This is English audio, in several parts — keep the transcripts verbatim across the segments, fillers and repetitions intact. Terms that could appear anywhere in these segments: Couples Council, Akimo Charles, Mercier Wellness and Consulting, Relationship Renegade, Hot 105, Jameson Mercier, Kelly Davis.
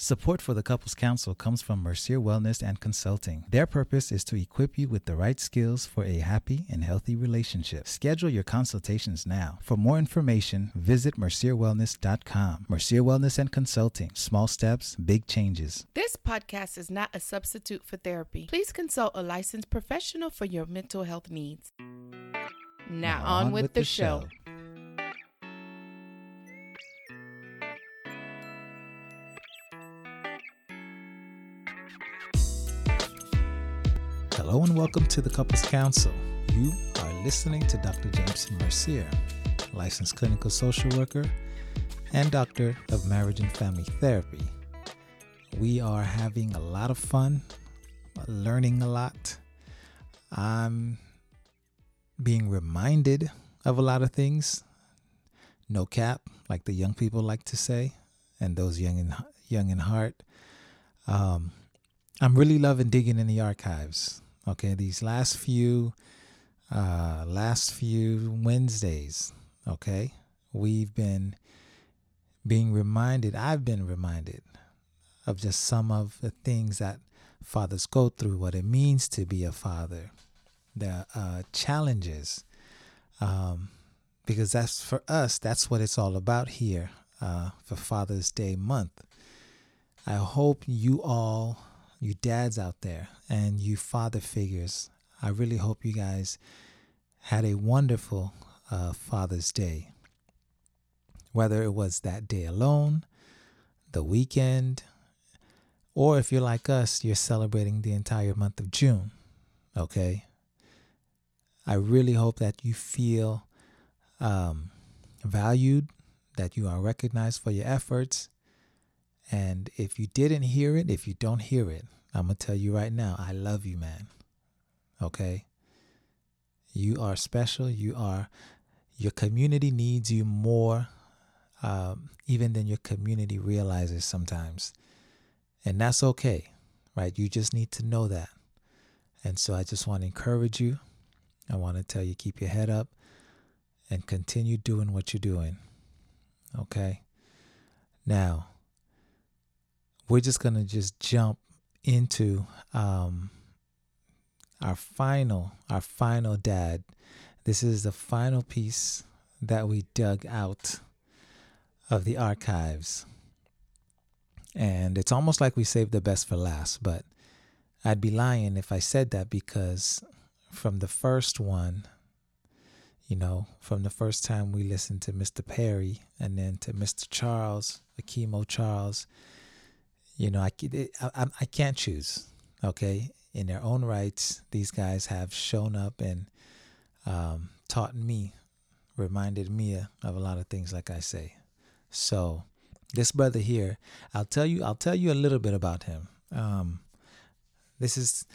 Support for the Couples Council comes from Mercier Wellness and Consulting. Their purpose is to equip you with the right skills for a happy and healthy relationship. Schedule your consultations now. For more information, visit mercier wellness dot com. Mercier Wellness and Consulting. Small steps, big changes. This podcast is not a substitute for therapy. Please consult a licensed professional for your mental health needs. Now, now on, on with, with the, the show. show. Hello and welcome to the Couples Council. You are listening to Doctor Jameson Mercier, licensed clinical social worker and doctor of marriage and family therapy. We are having a lot of fun, learning a lot. I'm being reminded of a lot of things. No cap, like the young people like to say, and those young in, young in heart. Um, I'm really loving digging in the archives. Okay, these last few, uh, last few Wednesdays, okay, we've been being reminded, I've been reminded of just some of the things that fathers go through, what it means to be a father, the uh, challenges, um, because that's for us, that's what it's all about here uh, for Father's Day month. I hope you all, you dads out there and you father figures, I really hope you guys had a wonderful uh, Father's Day. Whether it was that day alone, the weekend, or if you're like us, you're celebrating the entire month of June, okay? I really hope that you feel um, valued, that you are recognized for your efforts. And if you didn't hear it, if you don't hear it, I'm going to tell you right now, I love you, man. Okay? You are special. You are, your community needs you more, um, even than your community realizes sometimes. And that's okay, right? You just need to know that. And so I just want to encourage you. I want to tell you, keep your head up and continue doing what you're doing. Okay? Now, we're just going to just jump into um, our final, our final dad. This is the final piece that we dug out of the archives. And it's almost like we saved the best for last, but I'd be lying if I said that, because from the first one, you know, from the first time we listened to Mister Perry and then to Mister Charles, Akimo Charles, you know, I, I, I can't choose, okay? In their own rights, these guys have shown up and um, taught me, reminded me of a lot of things, like I say. So this brother here, I'll tell you, I'll tell you a little bit about him. Um, this is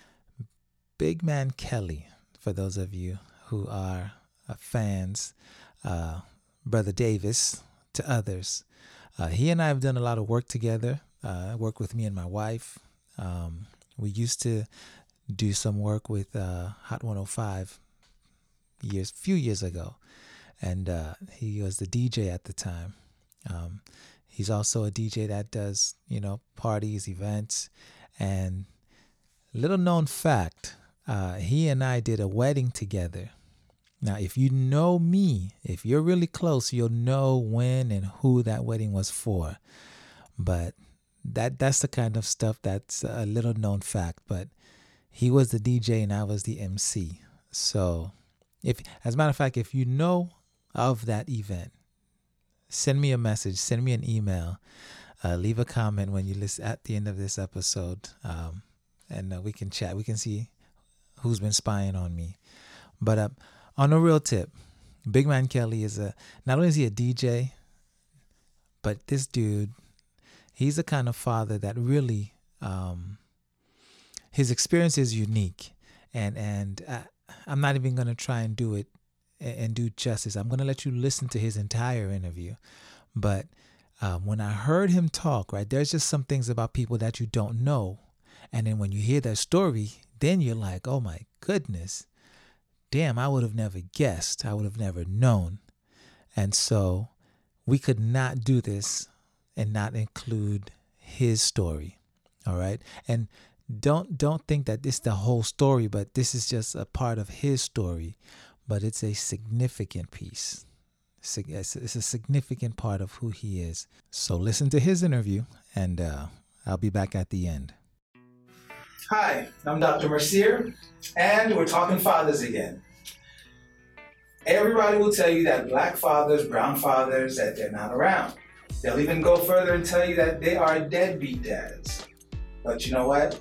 Big Man Kelly, for those of you who are uh, fans, uh, Brother Davis to others. Uh, he and I have done a lot of work together. Uh, work with me and my wife. Um, we used to do some work with uh, Hot one oh five years, few years ago, and uh, he was the D J at the time. Um, he's also a D J that does, you know, parties, events, and little known fact, uh, he and I did a wedding together. Now, if you know me, if you're really close, you'll know when and who that wedding was for, but That that's the kind of stuff that's a little known fact, but he was the D J and I was the M C. So if, as a matter of fact, if you know of that event, send me a message, send me an email, uh, leave a comment when you listen at the end of this episode. Um, and uh, we can chat. We can see who's been spying on me. But uh, on a real tip, Big Man Kelly is a, not only is he a D J, but this dude, he's the kind of father that really, um, his experience is unique. And and I, I'm not even going to try and do it and do justice. I'm going to let you listen to his entire interview. But um, when I heard him talk, right, there's just some things about people that you don't know. And then when you hear their story, then you're like, oh, my goodness. Damn, I would have never guessed. I would have never known. And so we could not do this and not include his story. All right. And don't don't think that this is the whole story, but this is just a part of his story. But it's a significant piece. It's a significant part of who he is. So listen to his interview, and uh, I'll be back at the end. Hi, I'm Doctor Mercier, and we're talking fathers again. Everybody will tell you that black fathers, brown fathers, that they're not around. They'll even go further and tell you that they are deadbeat dads. But you know what?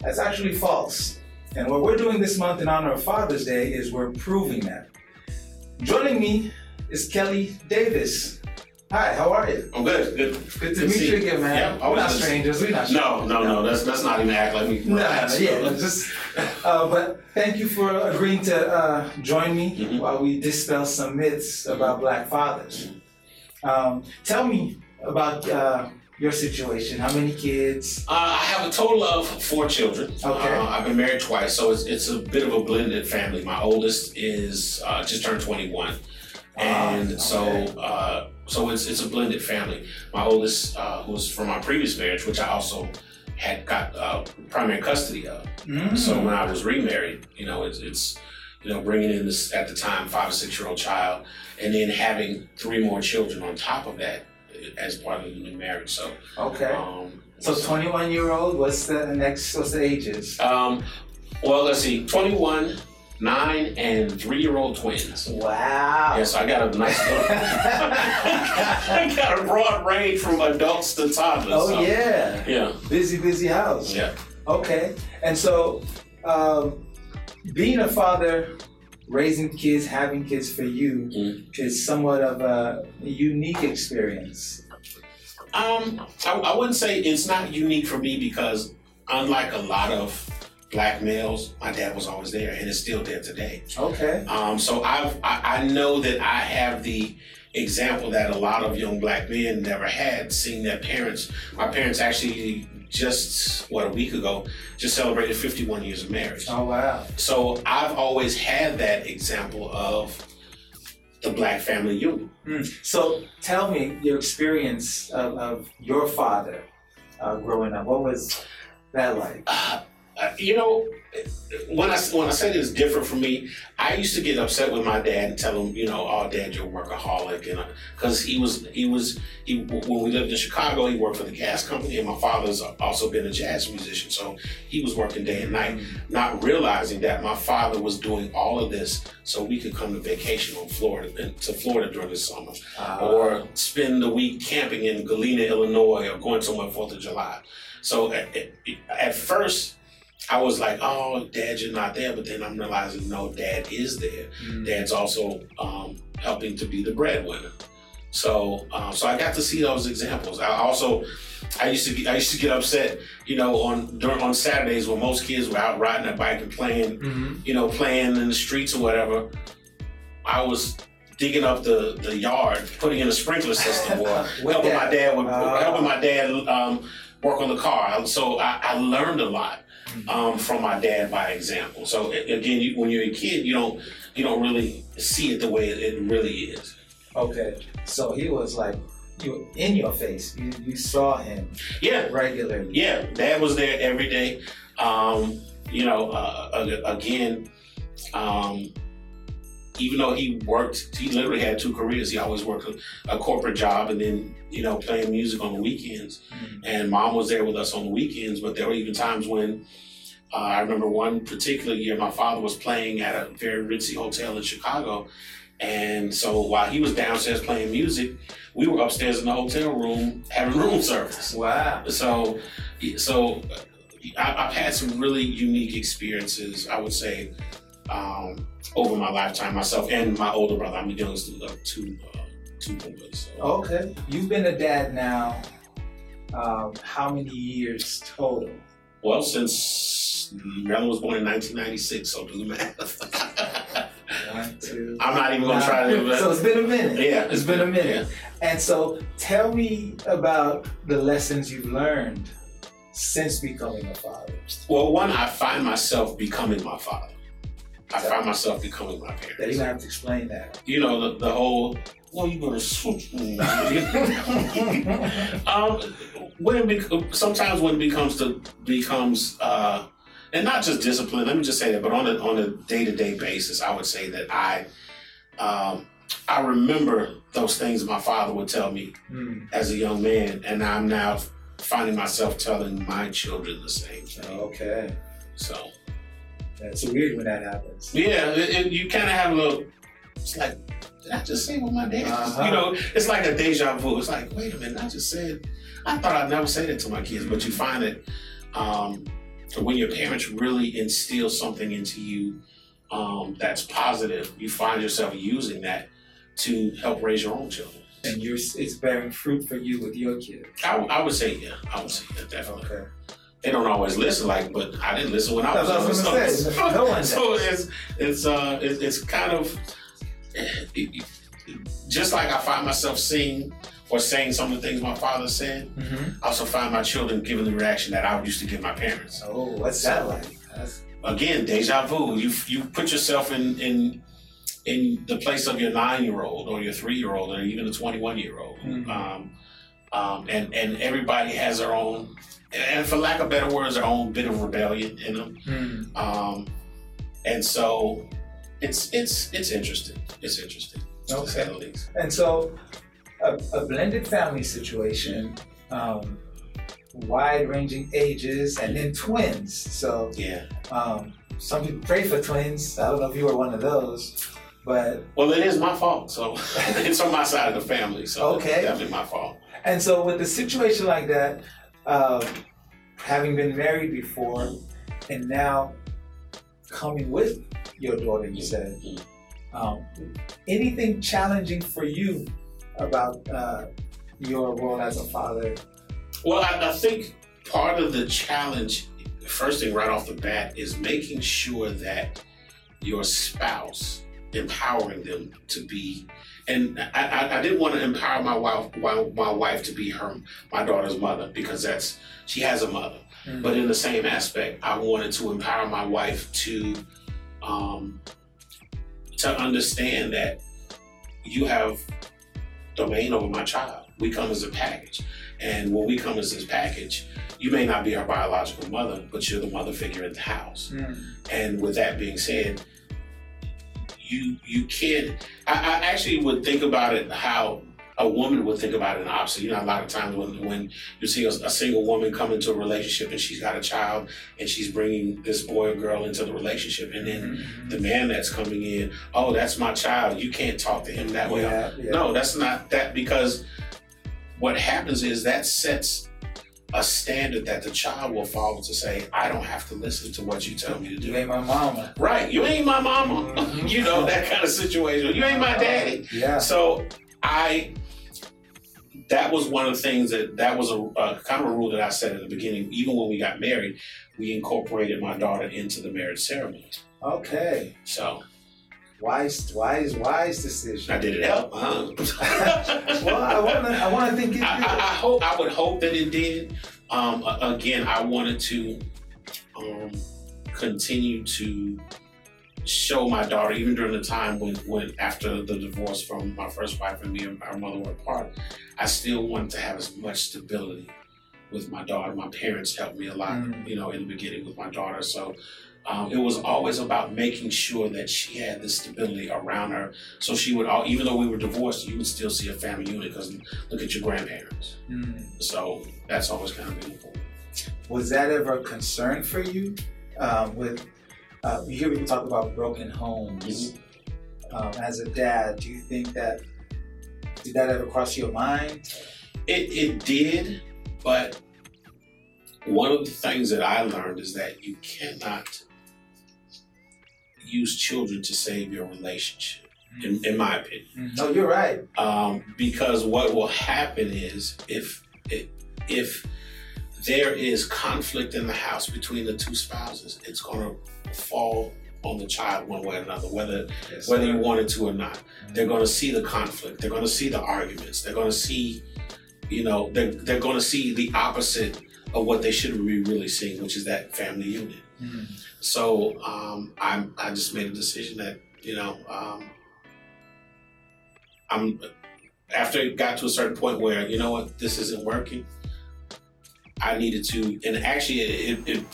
That's actually false. And what we're doing this month in honor of Father's Day is we're proving that. Joining me is Kelly Davis. Hi, how are you? I'm good. Good, good to good meet you again, man. Yeah, we're not strangers. We're not strangers. No, no, no. Let's let's not even act like we. No, relax. Yeah. Let's just. Uh, but thank you for agreeing to uh, join me mm-hmm. while we dispel some myths about black fathers. Mm-hmm. Um, tell me about uh, your situation. How many kids? Uh, I have a total of four children. Okay. Uh, I've been married twice, so it's it's a bit of a blended family. My oldest is uh, just turned twenty-one. And um, so, okay. uh, so it's it's a blended family. My oldest, uh, who was from my previous marriage, which I also had got uh, primary custody of. Mm. So when I was remarried, you know, it's, it's you know bringing in this at the time five or six year old child, and then having three more children on top of that as part of the new marriage. So okay. Um, so twenty-one year old. What's the next? What's the ages? Um, well, let's see, twenty-one. Nine and three-year-old twins. Wow. Yeah, so I got a nice little, I got a broad range from adults to toddlers. Oh, so, yeah. Yeah. Busy, busy house. Yeah. Okay. And so um, being a father, raising kids, having kids for you mm-hmm. is somewhat of a unique experience. Um, I, I wouldn't say it's not unique for me because unlike a lot of black males, my dad was always there and is still there today. Okay. Um, so I've, I I know that I have the example that a lot of young black men never had, seeing their parents. My parents actually just, what, a week ago, just celebrated fifty-one years of marriage. Oh, wow. So I've always had that example of the black family unit. Mm. So tell me your experience of, of your father uh, growing up. What was that like? Uh, Uh, you know, when I, when I said it was different for me, I used to get upset with my dad and tell him, you know, oh, Dad, you're a workaholic. And because he was, he was, he, when we lived in Chicago, he worked for the gas company, and my father's also been a jazz musician. So he was working day and night, not realizing that my father was doing all of this so we could come to vacation on Florida, to Florida during the summer, uh, or spend the week camping in Galena, Illinois, or going somewhere fourth of July. So at, at, at first, I was like, oh, Dad, you're not there. But then I'm realizing, no, Dad is there. Mm-hmm. Dad's also um, helping to be the breadwinner. So um, so I got to see those examples. I also, I used to be, I used to get upset, you know, on during, on Saturdays when most kids were out riding their bike and playing, mm-hmm. you know, playing in the streets or whatever. I was digging up the, the yard, putting in a sprinkler system, or helping my dad with, uh... helping my dad um, work on the car. So I, I learned a lot. Um, from my dad by example. So again, you, when you're a kid, you don't you don't really see it the way it, it really is. Okay, so he was like you in your face. You, you saw him. Yeah, regularly. Yeah, Dad was there every day. Um, you know, uh, again, um, even though he worked, he literally had two careers. He always worked a, a corporate job and then, you know, playing music on the weekends. Mm-hmm. And Mom was there with us on the weekends, but there were even times when. Uh, I remember one particular year, my father was playing at a very ritzy hotel in Chicago. And so while he was downstairs playing music, we were upstairs in the hotel room having room service. Wow. So so I, I've had some really unique experiences, I would say, um, over my lifetime, myself and my older brother. I'm the youngest of two, uh, two boys. So. Okay. You've been a dad now, um, how many years total? Well, since Marilyn was born in nineteen ninety-six, so do the math. One, two, I'm not even going to try to do that. So it's been a minute. Yeah. It's been a minute. Yeah. And so tell me about the lessons you've learned since becoming a father. Well, one, I find myself becoming my father. I so, find myself becoming my parents. That you don't have to explain that. You know, the, the whole, well, you're going to switch me. um, when it sometimes when it becomes to becomes uh, and not just discipline, let me just say that, but on a on a day-to-day basis, I would say that I um, I remember those things my father would tell me mm. as a young man, and I'm now finding myself telling my children the same thing. Okay. So yeah, it's weird when that happens. Yeah, it, it, you kind of have a little. It's like, did I just say what my dad? Uh-huh. You know, it's like a deja vu. It's like, wait a minute, I just said. I thought I'd never say that to my kids, but you find that um, when your parents really instill something into you um, that's positive, you find yourself using that to help raise your own children. And you're, it's bearing fruit for you with your kids. I, I would say, yeah, I would say that definitely. Okay. They don't always listen, like, but I didn't listen when I was younger. So, so, no so it's it's uh it, it's kind of it, it, just like I find myself seeing or saying some of the things my father said. Mm-hmm. I also find my children giving the reaction that I used to give my parents. Oh, what's so, that like? That's... Again, deja vu. You you put yourself in in. in the place of your nine-year-old or your three-year-old or even a twenty-one-year-old. Mm-hmm. Um, um, and, and everybody has their own, and for lack of better words, their own bit of rebellion in them. Mm-hmm. Um, and so it's it's it's interesting. It's interesting. Okay. To say the least. And so a, a blended family situation, um, wide-ranging ages, and then twins. So yeah. Um, some people pray for twins. I don't know if you were one of those. But well, it is my fault, so it's on my side of the family, so okay. It's definitely my fault. And so with a situation like that, uh, having been married before and now coming with your daughter, you said, um, anything challenging for you about uh, your role as a father? Well, I, I think part of the challenge, the first thing right off the bat, is making sure that your spouse, empowering them to be, and I, I, I didn't want to empower my wife, my, my wife to be her, my daughter's mother, because that's she has a mother. Mm-hmm. But in the same aspect, I wanted to empower my wife to, um, to understand that you have domain over my child. We come as a package, and when we come as this package, you may not be her biological mother, but you're the mother figure in the house. Mm-hmm. And with that being said, You you can't, I, I actually would think about it how a woman would think about it in the opposite. You know, a lot of times when, when you see a, a single woman come into a relationship and she's got a child and she's bringing this boy or girl into the relationship, and then mm-hmm. the man that's coming in, oh, that's my child, you can't talk to him that way. Yeah, yeah. No, that's not that, because what happens is that sets a standard that the child will follow to say, I don't have to listen to what you tell me to do. You ain't my mama. Right. You ain't my mama. Mm-hmm. You know, that kind of situation. You ain't my daddy. Yeah. So I, that was one of the things that, that was a, a kind of a rule that I set at the beginning. Even when we got married, we incorporated my daughter into the marriage ceremony. Okay. So. Wise, wise, wise decision. I did it help, huh? Well, I wanna, I wanna think it did. I, I, I hope, I would hope that it did. Um, again, I wanted to um, continue to show my daughter, even during the time when, when after the divorce from my first wife and me and our mother were apart, I still wanted to have as much stability with my daughter. My parents helped me a lot, mm-hmm. you know, in the beginning with my daughter, so. Um, it was always about making sure that she had the stability around her. So she would, all, even though we were divorced, you would still see a family unit because look at your grandparents. Mm. So that's always kind of beautiful. Was that ever a concern for you? Um, with uh, you hear people talk about broken homes. Mm-hmm. Um, as a dad, do you think that, did that ever cross your mind? It, it did, but one of the things that I learned is that you cannot use children to save your relationship, in, in my opinion. Mm-hmm. No, you're right. Um, because what will happen is if it, if there is conflict in the house between the two spouses, it's going to fall on the child one way or another, whether yes. whether you want it to or not. Mm-hmm. They're going to see the conflict. They're going to see the arguments. They're going to see, you know, they're, they're going to see the opposite of what they should be really seeing, which is that family unit. Mm-hmm. So um, I, I just made a decision that, you know, um, I'm after it got to a certain point where, you know what, this isn't working, I needed to, and actually it, it, it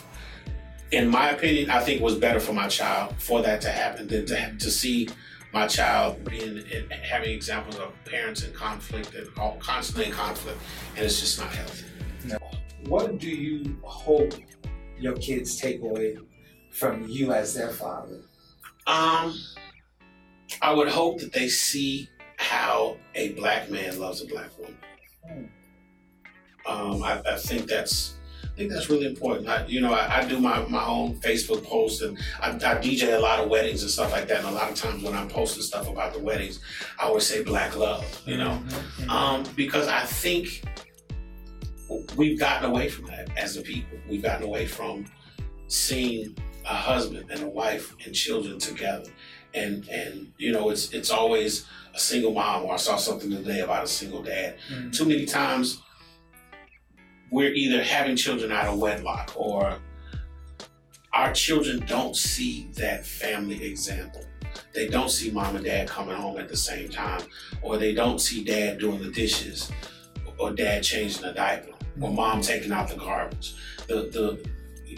in my opinion, I think it was better for my child for that to happen than to have, to see my child being and having examples of parents in conflict and all constantly in conflict, and it's just not healthy. No. What do you hope your kids take away from you as their father? Um, I would hope that they see how a black man loves a black woman. Hmm. Um, I, I think that's I think that's really important. I, you know, I, I do my, my own Facebook posts, and I, I D J a lot of weddings and stuff like that. And a lot of times when I'm posting stuff about the weddings, I always say black love, you know, mm-hmm. um, because I think we've gotten away from that as a people. We've gotten away from seeing a husband and a wife and children together. And, and you know, it's it's always a single mom, or I saw something today about a single dad. Mm-hmm. Too many times, we're either having children out of wedlock, or our children don't see that family example. They don't see mom and dad coming home at the same time, or they don't see dad doing the dishes, or dad changing the diaper, or mom taking out the garbage. The, the,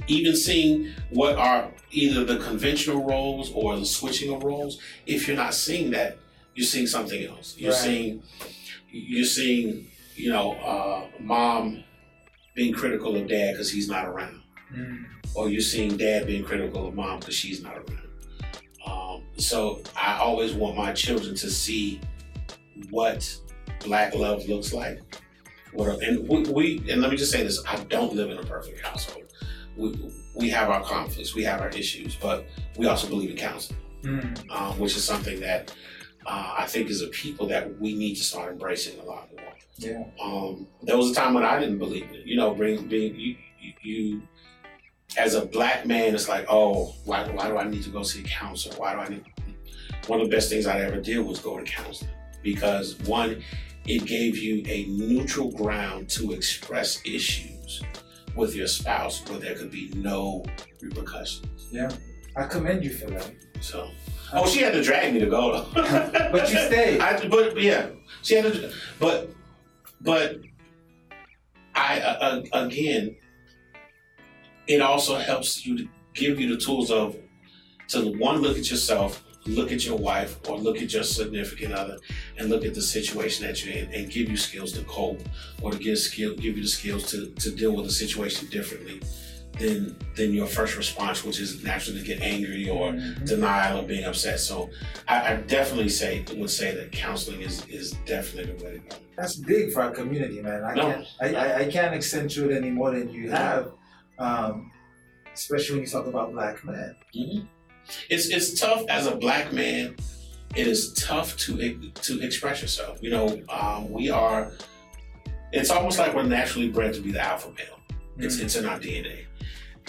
even seeing what are either the conventional roles or the switching of roles, if you're not seeing that, you're seeing something else. You're right. seeing, you're seeing, you know, uh, mom being critical of dad because he's not around. Mm. Or you're seeing dad being critical of mom because she's not around. Um, so I always want my children to see what black love looks like. What, and we, we, and let me just say this, I don't live in a perfect household. We, we have our conflicts, we have our issues, but we also believe in counseling, mm. um, which is something that uh, I think is a people that we need to start embracing a lot more. Yeah. Um, there was a time when I didn't believe it. You know, being, being you, you, you, as a black man, it's like, oh, why, why do I need to go see a counselor? Why do I need? One of the best things I ever did was go to counseling, because one, it gave you a neutral ground to express issues with your spouse where there could be no repercussions. Yeah, I commend you for that. So. Oh, she had to drag me to go though. But you stayed. I, but yeah, she had to, but. But I, uh, again, it also helps you to give you the tools of to one, look at yourself, look at your wife, or look at your significant other, and look at the situation that you're in, and give you skills to cope, or to give skill, give you the skills to, to deal with the situation differently than than your first response, which is naturally to get angry or mm-hmm. denial or being upset. So I, I definitely say would say that counseling is, is definitely the way to go. That's big for our community, man. I no. can't I, I, I can't accentuate any more than you have, um, especially when you talk about black men. Mm-hmm. It's it's tough as a black man. It is tough to to express yourself. You know, um, we are. It's almost like we're naturally bred to be the alpha male. Mm-hmm. It's it's in our D N A.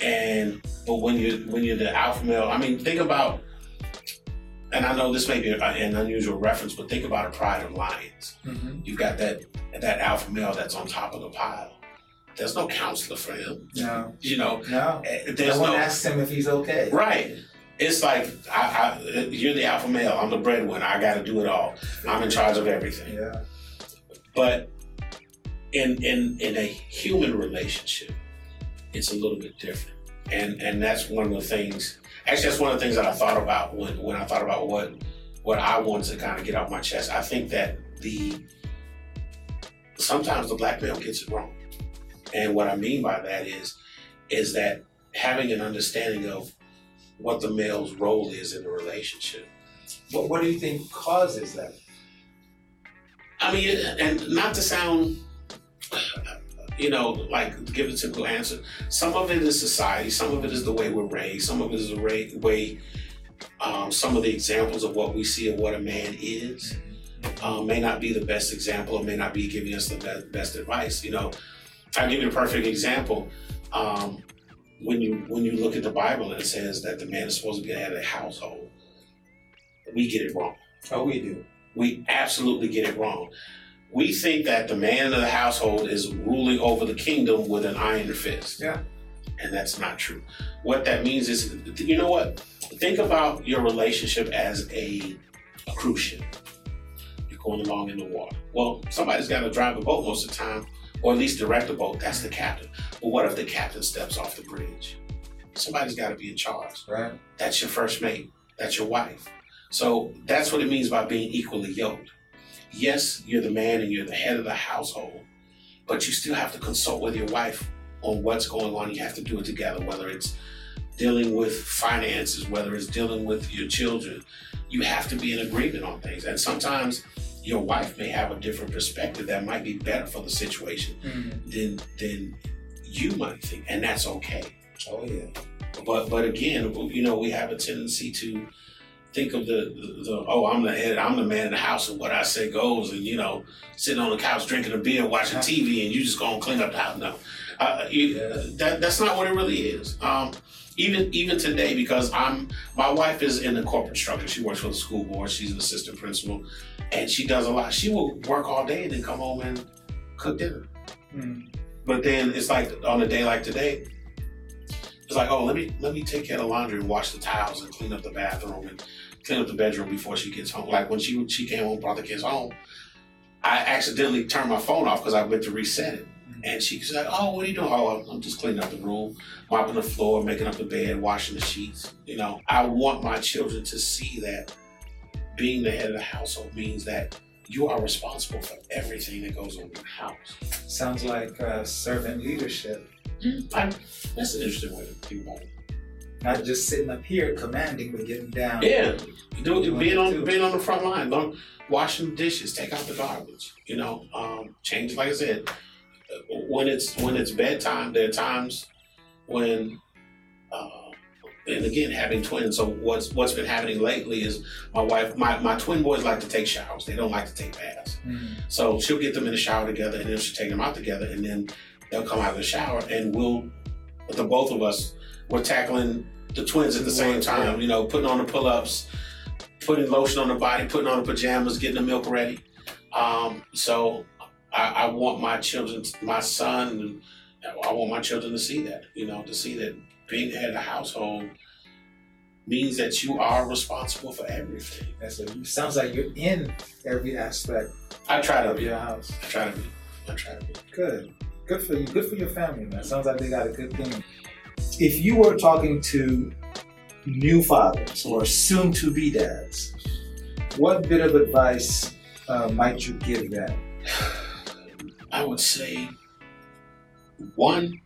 And but when you when you're the alpha male, I mean, think about, and I know this may be an unusual reference, but think about a pride of lions. Mm-hmm. You've got that that alpha male that's on top of the pile. There's no counselor for him. No, you know, no. There's no one asks him if he's okay. Right. It's like I, I, you're the alpha male. I'm the breadwinner. I got to do it all. I'm in charge of everything. Yeah. But in in in a human relationship, it's a little bit different. And and that's one of the things, actually that's one of the things that I thought about when, when I thought about what what I wanted to kind of get off my chest. I think that the, sometimes the black male gets it wrong. And what I mean by that is, is that having an understanding of what the male's role is in the relationship. But what do you think causes that? I mean, and not to sound, you know, like give a typical answer. Some of it is society, some of it is the way we're raised, some of it is the way, um, some of the examples of what we see of what a man is um, may not be the best example, or may not be giving us the best, best advice. You know, I'll give you a perfect example. Um, when you when you look at the Bible and it says that the man is supposed to be the head of the household, we get it wrong. Oh, we do. We absolutely get it wrong. We think that the man of the household is ruling over the kingdom with an iron fist. Yeah. And that's not true. What that means is, you know what? Think about your relationship as a, a cruise ship. You're going along in the water. Well, somebody's got to drive the boat most of the time. or at least direct the boat, that's the captain. But what if the captain steps off the bridge? Somebody's got to be in charge. Right. That's your first mate. That's your wife. So that's what it means by being equally yoked. Yes, you're the man and you're the head of the household, but you still have to consult with your wife on what's going on. You have to do it together, whether it's dealing with finances, whether it's dealing with your children. You have to be in agreement on things. And sometimes your wife may have a different perspective that might be better for the situation mm-hmm. than than you might think, and that's okay. Oh yeah. But but again, you know, we have a tendency to think of the, the, the oh, I'm the head, I'm the man in the house, and what I say goes, and you know, sitting on the couch drinking a beer, watching T V, and you just gonna clean up the house. No, uh, you, that that's not what it really is. Um, even even today, because I'm my wife is in the corporate structure. She works for the school board. She's an assistant principal, and she does a lot. She will work all day and then come home and cook dinner. Mm. But then it's like on a day like today. It's like, oh, let me let me take care of the laundry and wash the towels and clean up the bathroom and clean up the bedroom before she gets home. Like when she she came home, brought the kids home, I accidentally turned my phone off because I went to reset it. And she's like, oh, what are you doing? Oh, I'm just cleaning up the room, mopping the floor, making up the bed, washing the sheets. You know, I want my children to see that being the head of the household means that you are responsible for everything that goes on in the house. Sounds like uh, servant leadership. I, that's an interesting way to think about it. Not just sitting up here commanding, but getting down. Yeah, do, do, being on do. being on the front line, don't washing the dishes, take out the garbage. You know, um, change. Like I said, when it's when it's bedtime, there are times when, uh, and again, having twins. So what's what's been happening lately is my wife, my, my twin boys like to take showers. They don't like to take baths. Mm. So she'll get them in the shower together, and then she'll take them out together, and then they'll come out of the shower, and we'll, the both of us, we're tackling the twins at the same time, you know, putting on the pull-ups, putting lotion on the body, putting on the pajamas, getting the milk ready. Um, so I, I want my children, my son, I want my children to see that, you know, to see that being the head of the household means that you are responsible for everything. That's what it sounds like. You're in every aspect. I try to be. Your house. I try to be. I try to be. Good. Good for you. Good for your family, man. Sounds like they got a good thing. If you were talking to new fathers or soon-to-be dads, what bit of advice uh, might you give them? I would say, one,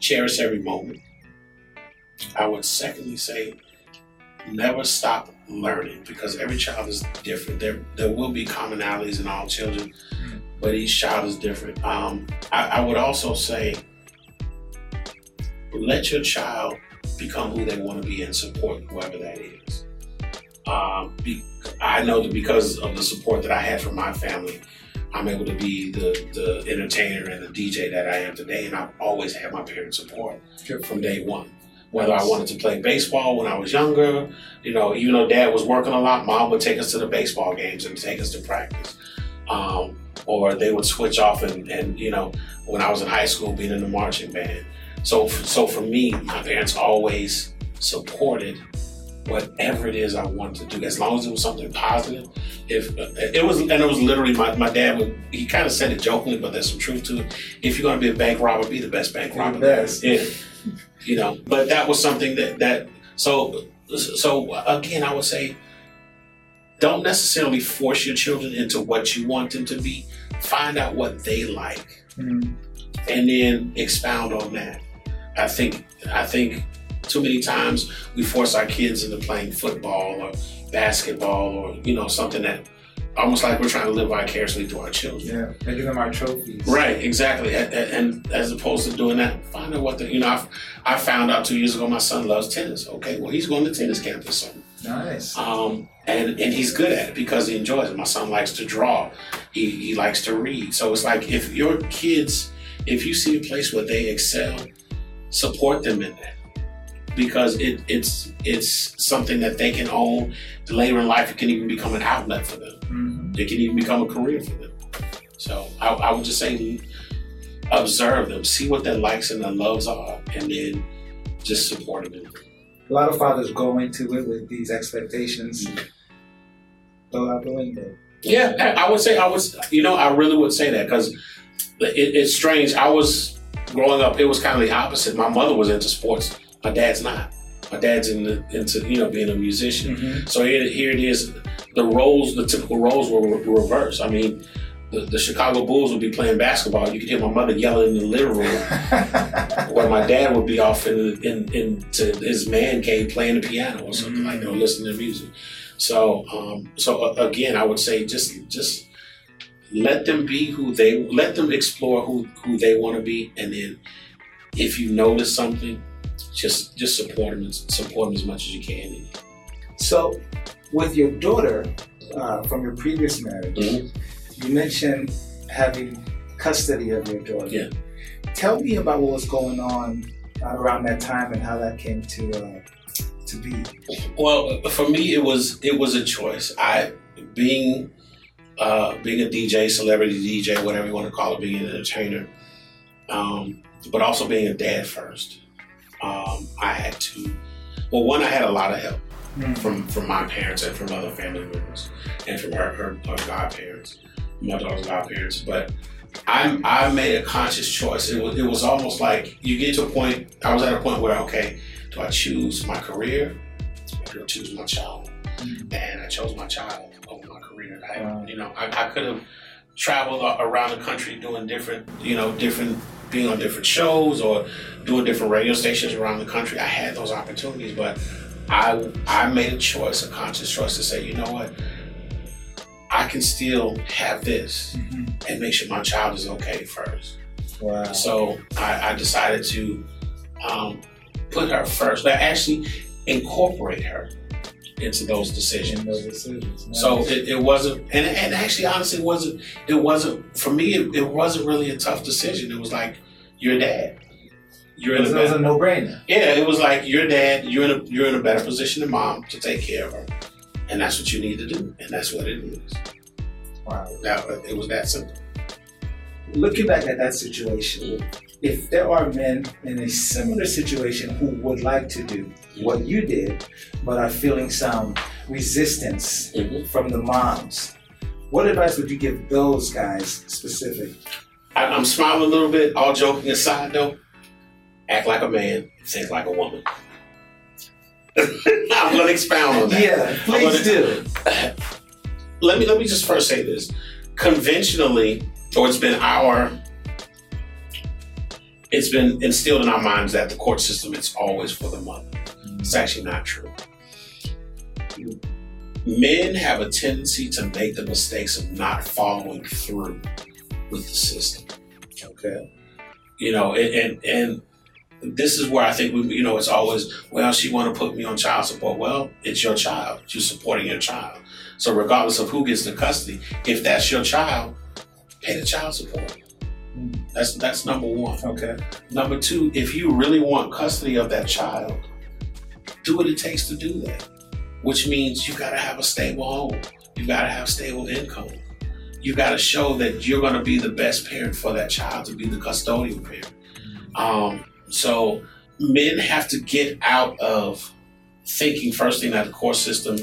cherish every moment. I would secondly say, never stop learning, because every child is different. There, there will be commonalities in all children. But each child is different. Um, I, I would also say, let your child become who they want to be and support whoever that is. Um, be, I know that because of the support that I had from my family, I'm able to be the, the entertainer and the D J that I am today, and I've always had my parents' support from day one. Whether I wanted to play baseball when I was younger, you know, even though Dad was working a lot, Mom would take us to the baseball games and take us to practice. Um, or they would switch off and, and, you know, when I was in high school, being in the marching band. So, so for me, my parents always supported whatever it is I wanted to do, as long as it was something positive. If it was, and it was literally my, my dad would, he kind of said it jokingly, but there's some truth to it. If you're going to be a bank robber, be the best bank robber. Best. Yeah. You know, but that was something that, that, so, so again, I would say, don't necessarily force your children into what you want them to be. Find out what they like, mm-hmm. and then expound on that. I think I think too many times we force our kids into playing football or basketball or, you know, something that almost like we're trying to live vicariously through our children. Yeah, they give them our trophies. Right, exactly. And, and as opposed to doing that, find out what the, you know, I, I found out two years ago my son loves tennis. Okay, well, he's going to tennis camp this summer. Nice. Um, and, and he's good at it because he enjoys it. My son likes to draw. He, he likes to read. So it's like if your kids, if you see a place where they excel, support them in that. Because it, it's it's something that they can own. Later in life, it can even become an outlet for them. Mm-hmm. It can even become a career for them. So I, I would just say observe them. See what their likes and their loves are. And then just support them in it. A lot of fathers go into it with these expectations. Throw out the window. Yeah, I would say I was. You know, I really would say that because it, it's strange. I was growing up, it was kind of the opposite. My mother was into sports. My dad's not. My dad's in the, into, you know, being a musician. Mm-hmm. So here, here it is. The roles, the typical roles were, were reversed. I mean, the, the Chicago Bulls would be playing basketball. You could hear my mother yelling in the living room, where my dad would be off in, in, in to his man cave playing the piano or something mm-hmm. like that, or listening to music. So, um, so again, I would say just just let them be who they, let them explore who, who they want to be, and then if you notice something, just just support them, support them as much as you can. So, with your daughter uh, from your previous marriage. Mm-hmm. You mentioned having custody of your daughter. Yeah. Tell me about what was going on around that time and how that came to uh, to be. Well, for me, it was it was a choice. I being uh, being a D J, celebrity D J, whatever you want to call it, being an entertainer, um, but also being a dad first. Um, I had to. Well, one, I had a lot of help mm-hmm. from from my parents and from other family members and from her her, her godparents. My daughter's godparents, but I I made a conscious choice. It was it was almost like you get to a point. I was at a point where, okay, do I choose my career or do I choose my child? Mm-hmm. And I chose my child over my career. I, wow. You know, I, I could have traveled around the country doing different, you know, different, being on different shows or doing different radio stations around the country. I had those opportunities, but I I made a choice, a conscious choice to say, you know what, I can still have this mm-hmm. and make sure my child is okay first. Wow. So I, I decided to um, put her first, but actually incorporate her into those decisions. In those decisions. Nice. So it, it wasn't, and, and actually honestly it wasn't, it wasn't, for me it, it wasn't really a tough decision. It was like, you're dad. You're in a better, it was a no-brainer. Yeah, it was like, you're dad, you're in a, you're in a better position than mom to take care of her. And that's what you need to do, and that's what it is. Wow. Now, it was that simple. Looking back at that situation, if there are men in a similar situation who would like to do what you did, but are feeling some resistance mm-hmm. from the moms, what advice would you give those guys specific? I'm smiling a little bit, all joking aside though. Act like a man, think like a woman. I'm gonna expound on that. Yeah, please do. Let me let me just first say this. Conventionally, or it's been our, it's been instilled in our minds that the court system is always for the mother. Mm-hmm. It's actually not true. Men have a tendency to make the mistakes of not following through with the system. Okay, you know, and and. and this is where I think, we, you know, it's always, well, she want to put me on child support. Well, it's your child. You're supporting your child. So regardless of who gets the custody, if that's your child, pay the child support. That's that's number one. Okay. Number two, if you really want custody of that child, do what it takes to do that, which means you got to have a stable home. You got to have stable income. You got to show that you're going to be the best parent for that child, to be the custodial parent. Um, So men have to get out of thinking first thing that the court system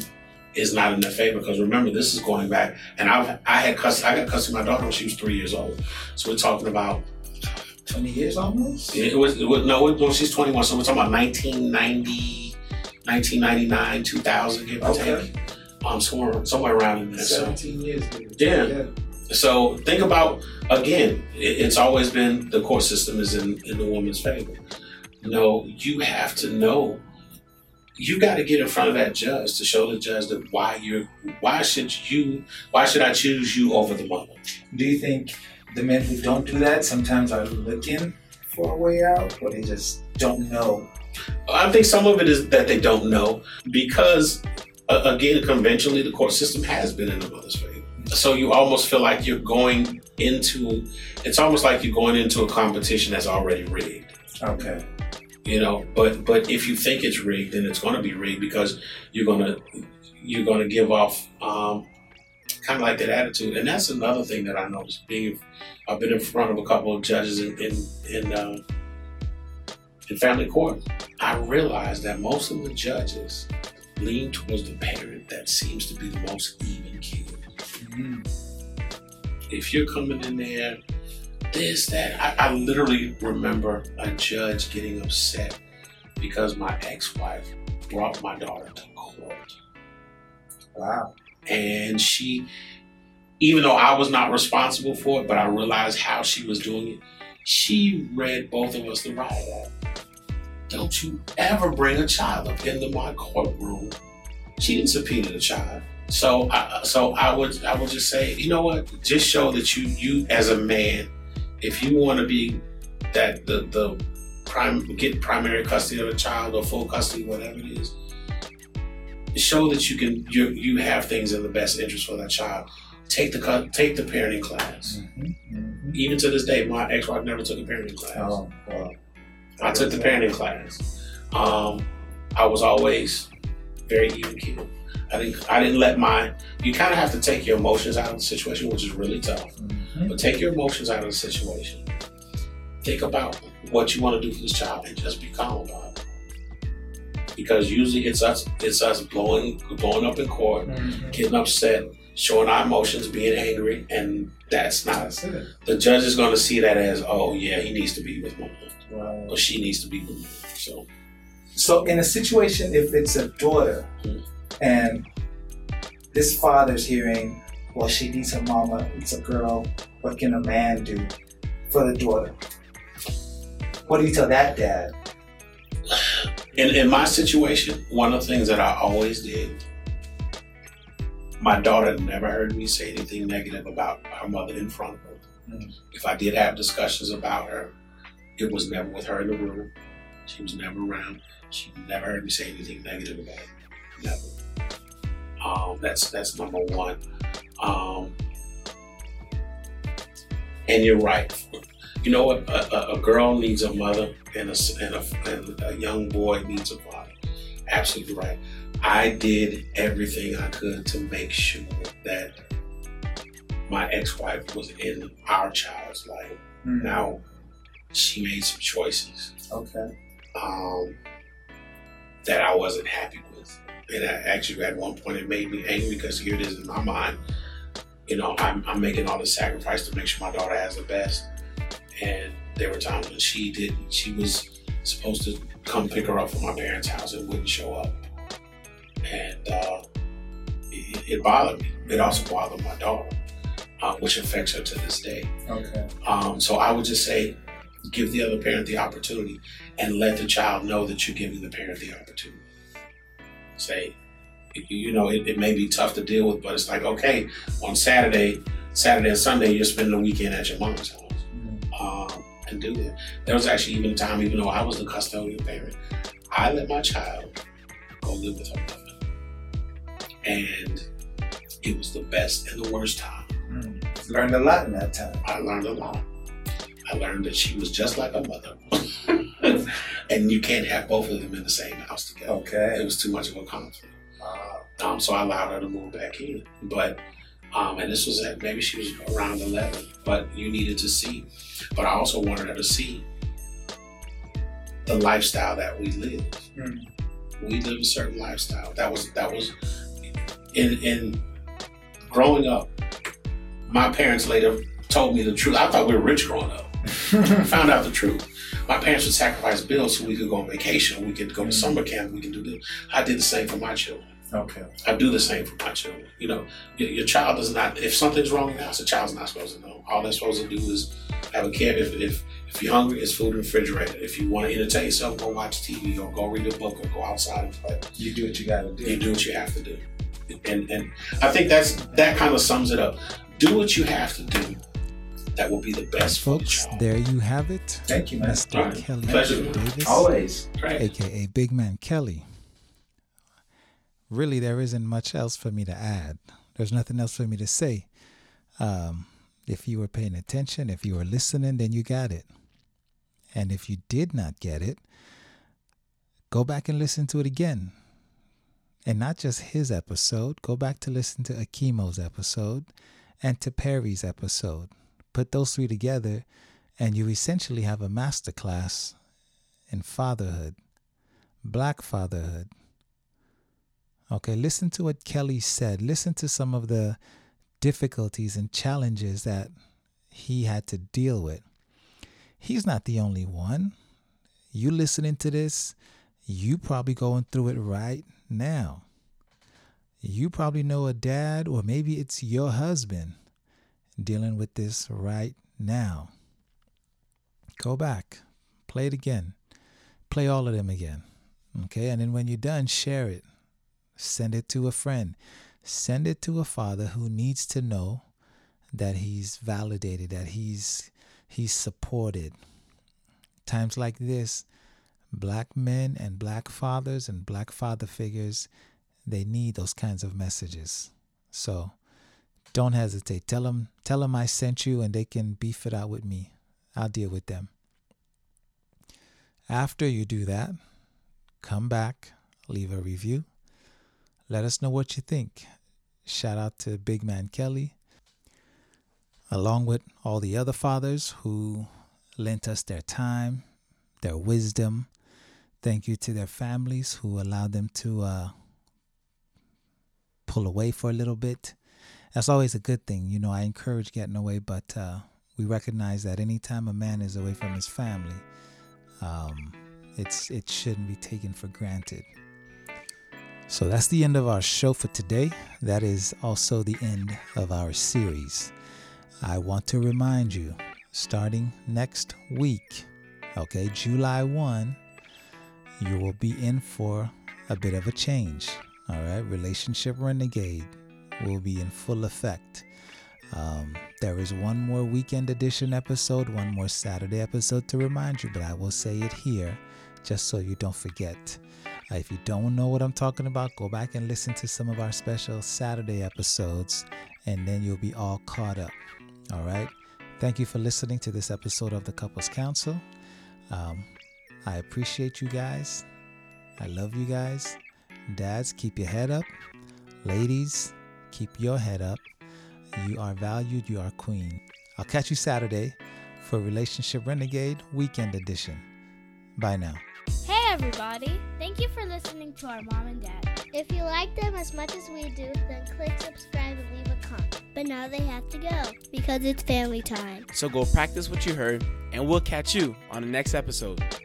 is not in their favor, because remember, this is going back, and I I had custody, I got custody of my daughter when she was three years old. So we're talking about twenty years almost. It was, it was no, it, no, she's twenty-one. So we're talking about nineteen ninety, nineteen ninety-nine, two thousand, give or okay. take, um, somewhere somewhere around in there. Seventeen so, years. Dude. Yeah. yeah. So think about, again, it's always been the court system is in, in the woman's favor. No, you have to know, you got to get in front of that judge to show the judge that why you're, why should you, why should I choose you over the mother? Do you think the men who don't do that sometimes are looking for a way out, or they just don't know? I think some of it is that they don't know because, again, conventionally, the court system has been in the mother's favor. So you almost feel like you're going into, it's almost like you're going into a competition that's already rigged. Okay. You know, but but if you think it's rigged, then it's going to be rigged because you're going to you're going to give off um, kind of like that attitude. And that's another thing that I noticed. Being, I've been in front of a couple of judges in in in, uh, in family court. I realized that most of the judges lean towards the parent that seems to be the most even keeled. If you're coming in there this, that. I, I literally remember a judge getting upset because my ex-wife brought my daughter to court. Wow. And she, even though I was not responsible for it, but I realized how she was doing it, she read both of us the right way. Don't you ever bring a child up into my courtroom. She didn't subpoena the child. So I, so I would I would just say, you know what? Just show that you, you as a man, if you want to be that the the prime get primary custody of a child or full custody, whatever it is, show that you can you you have things in the best interest for that child. Take the take the parenting class. Mm-hmm, mm-hmm. Even to this day, my ex-wife never took a parenting class. Oh, wow. I took the parenting class. Um, I was always very even-keeled. I didn't, I didn't let my, you kind of have to take your emotions out of the situation, which is really tough. Mm-hmm. But take your emotions out of the situation. Think about what you want to do for this child and just be calm about it. Because usually it's us, it's us blowing, blowing up in court, mm-hmm. getting upset, showing our emotions, being angry, and that's not, that's it. The judge is going to see that as, oh yeah, he needs to be with mom. Right. Or she needs to be with mom. So. So in a situation, if it's a daughter, mm-hmm. and this father's hearing, well, she needs her mama, it's a girl, what can a man do for the daughter? What do you tell that dad? In, in my situation, one of the things that I always did, my daughter never heard me say anything negative about her mother in front of her. Mm-hmm. If I did have discussions about her, it was never with her in the room. She was never around. She never heard me say anything negative about her. Never. Um, that's that's number one. Um, and you're right. You know what? A, a, a girl needs a mother, and a, and, a, and a young boy needs a father. Absolutely right. I did everything I could to make sure that my ex-wife was in our child's life. Mm. Now, she made some choices. Okay. Um, that I wasn't happy with. And I actually, at one point, it made me angry because here it is in my mind. You know, I'm, I'm making all this sacrifice to make sure my daughter has the best. And there were times when she didn't. She was supposed to come pick her up from my parents' house and wouldn't show up. And uh, it, it bothered me. It also bothered my daughter, uh, which affects her to this day. Okay. Um, so I would just say, give the other parent the opportunity and let the child know that you're giving the parent the opportunity. Say, you know, it, it may be tough to deal with, but it's like, okay, on Saturday, Saturday and Sunday, you're spending the weekend at your mom's house. Mm-hmm. um, and do that. There was actually even a time, even though I was the custodial parent, I let my child go live with her mother. And it was the best and the worst time. Mm-hmm. Learned a lot in that time. I learned a lot. I learned that she was just like her mother. And you can't have both of them in the same house together. Okay. It was too much of a conflict. Uh, um, so I allowed her to move back in. But, um, and this was at, maybe she was around eleven, but you needed to see. But I also wanted her to see the lifestyle that we live. Mm. We live a certain lifestyle. That was, that was, in, in growing up, my parents later told me the truth. I thought we were rich growing up. I found out the truth. My parents would sacrifice bills so we could go on vacation, we could go to summer camp, we could do this. I did the same for my children. Okay. I do the same for my children. You know, your, your child does not, if something's wrong in the house, the child's not supposed to know. All they're supposed to do is have a care. If, if, if you're hungry, it's food in the refrigerator. If you want to entertain yourself, go watch T V or go read a book or go outside and play. You do what you got to do. You do what you have to do. And, and I think that's that kind of sums it up. Do what you have to do. That will be the best. Folks, there you have it. Thank you, man. Mister Right. Kelly Pleasure. Davis. Always. Right. A K A Big Man Kelly. Really, there isn't much else for me to add. There's nothing else for me to say. Um, if you were paying attention, if you were listening, then you got it. And if you did not get it, go back and listen to it again. And not just his episode. Go back to listen to Akimo's episode and to Perry's episode. Put those three together and you essentially have a masterclass in fatherhood, black fatherhood. Okay, listen to what Kelly said. Listen to some of the difficulties and challenges that he had to deal with. He's not the only one. You listening to this, you probably going through it right now. You probably know a dad, or maybe it's your husband dealing with this right now. Go back, play it again, play all of them again. Okay, and then when you're done, share it. Send it to a friend. Send it to a father who needs to know that he's validated, that he's he's supported. Times like this, black men and black fathers and black father figures, they need those kinds of messages. So don't hesitate. Tell them, tell them I sent you, and they can beef it out with me. I'll deal with them. After you do that, come back, leave a review. Let us know what you think. Shout out to Big Man Kelly, along with all the other fathers who lent us their time, their wisdom. Thank you to their families who allowed them to uh, pull away for a little bit. That's always a good thing. You know, I encourage getting away, but uh, we recognize that anytime a man is away from his family, um, it's it shouldn't be taken for granted. So that's the end of our show for today. That is also the end of our series. I want to remind you, starting next week, okay, July first, you will be in for a bit of a change. All right, Relationship Renegade will be in full effect. Um, there is one more weekend edition episode, one more Saturday episode to remind you, but I will say it here just so you don't forget. If you don't know what I'm talking about, go back and listen to some of our special Saturday episodes, and then you'll be all caught up. All right. Thank you for listening to this episode of the Couples Council. Um, I appreciate you guys. I love you guys. Dads, keep your head up. Ladies, keep your head up. You are valued. You are queen. I'll catch you Saturday for Relationship Renegade Weekend Edition. Bye now. Hey, everybody. Thank you for listening to our mom and dad. If you like them as much as we do, then click subscribe and leave a comment. But now they have to go because it's family time. So go practice what you heard, and we'll catch you on the next episode.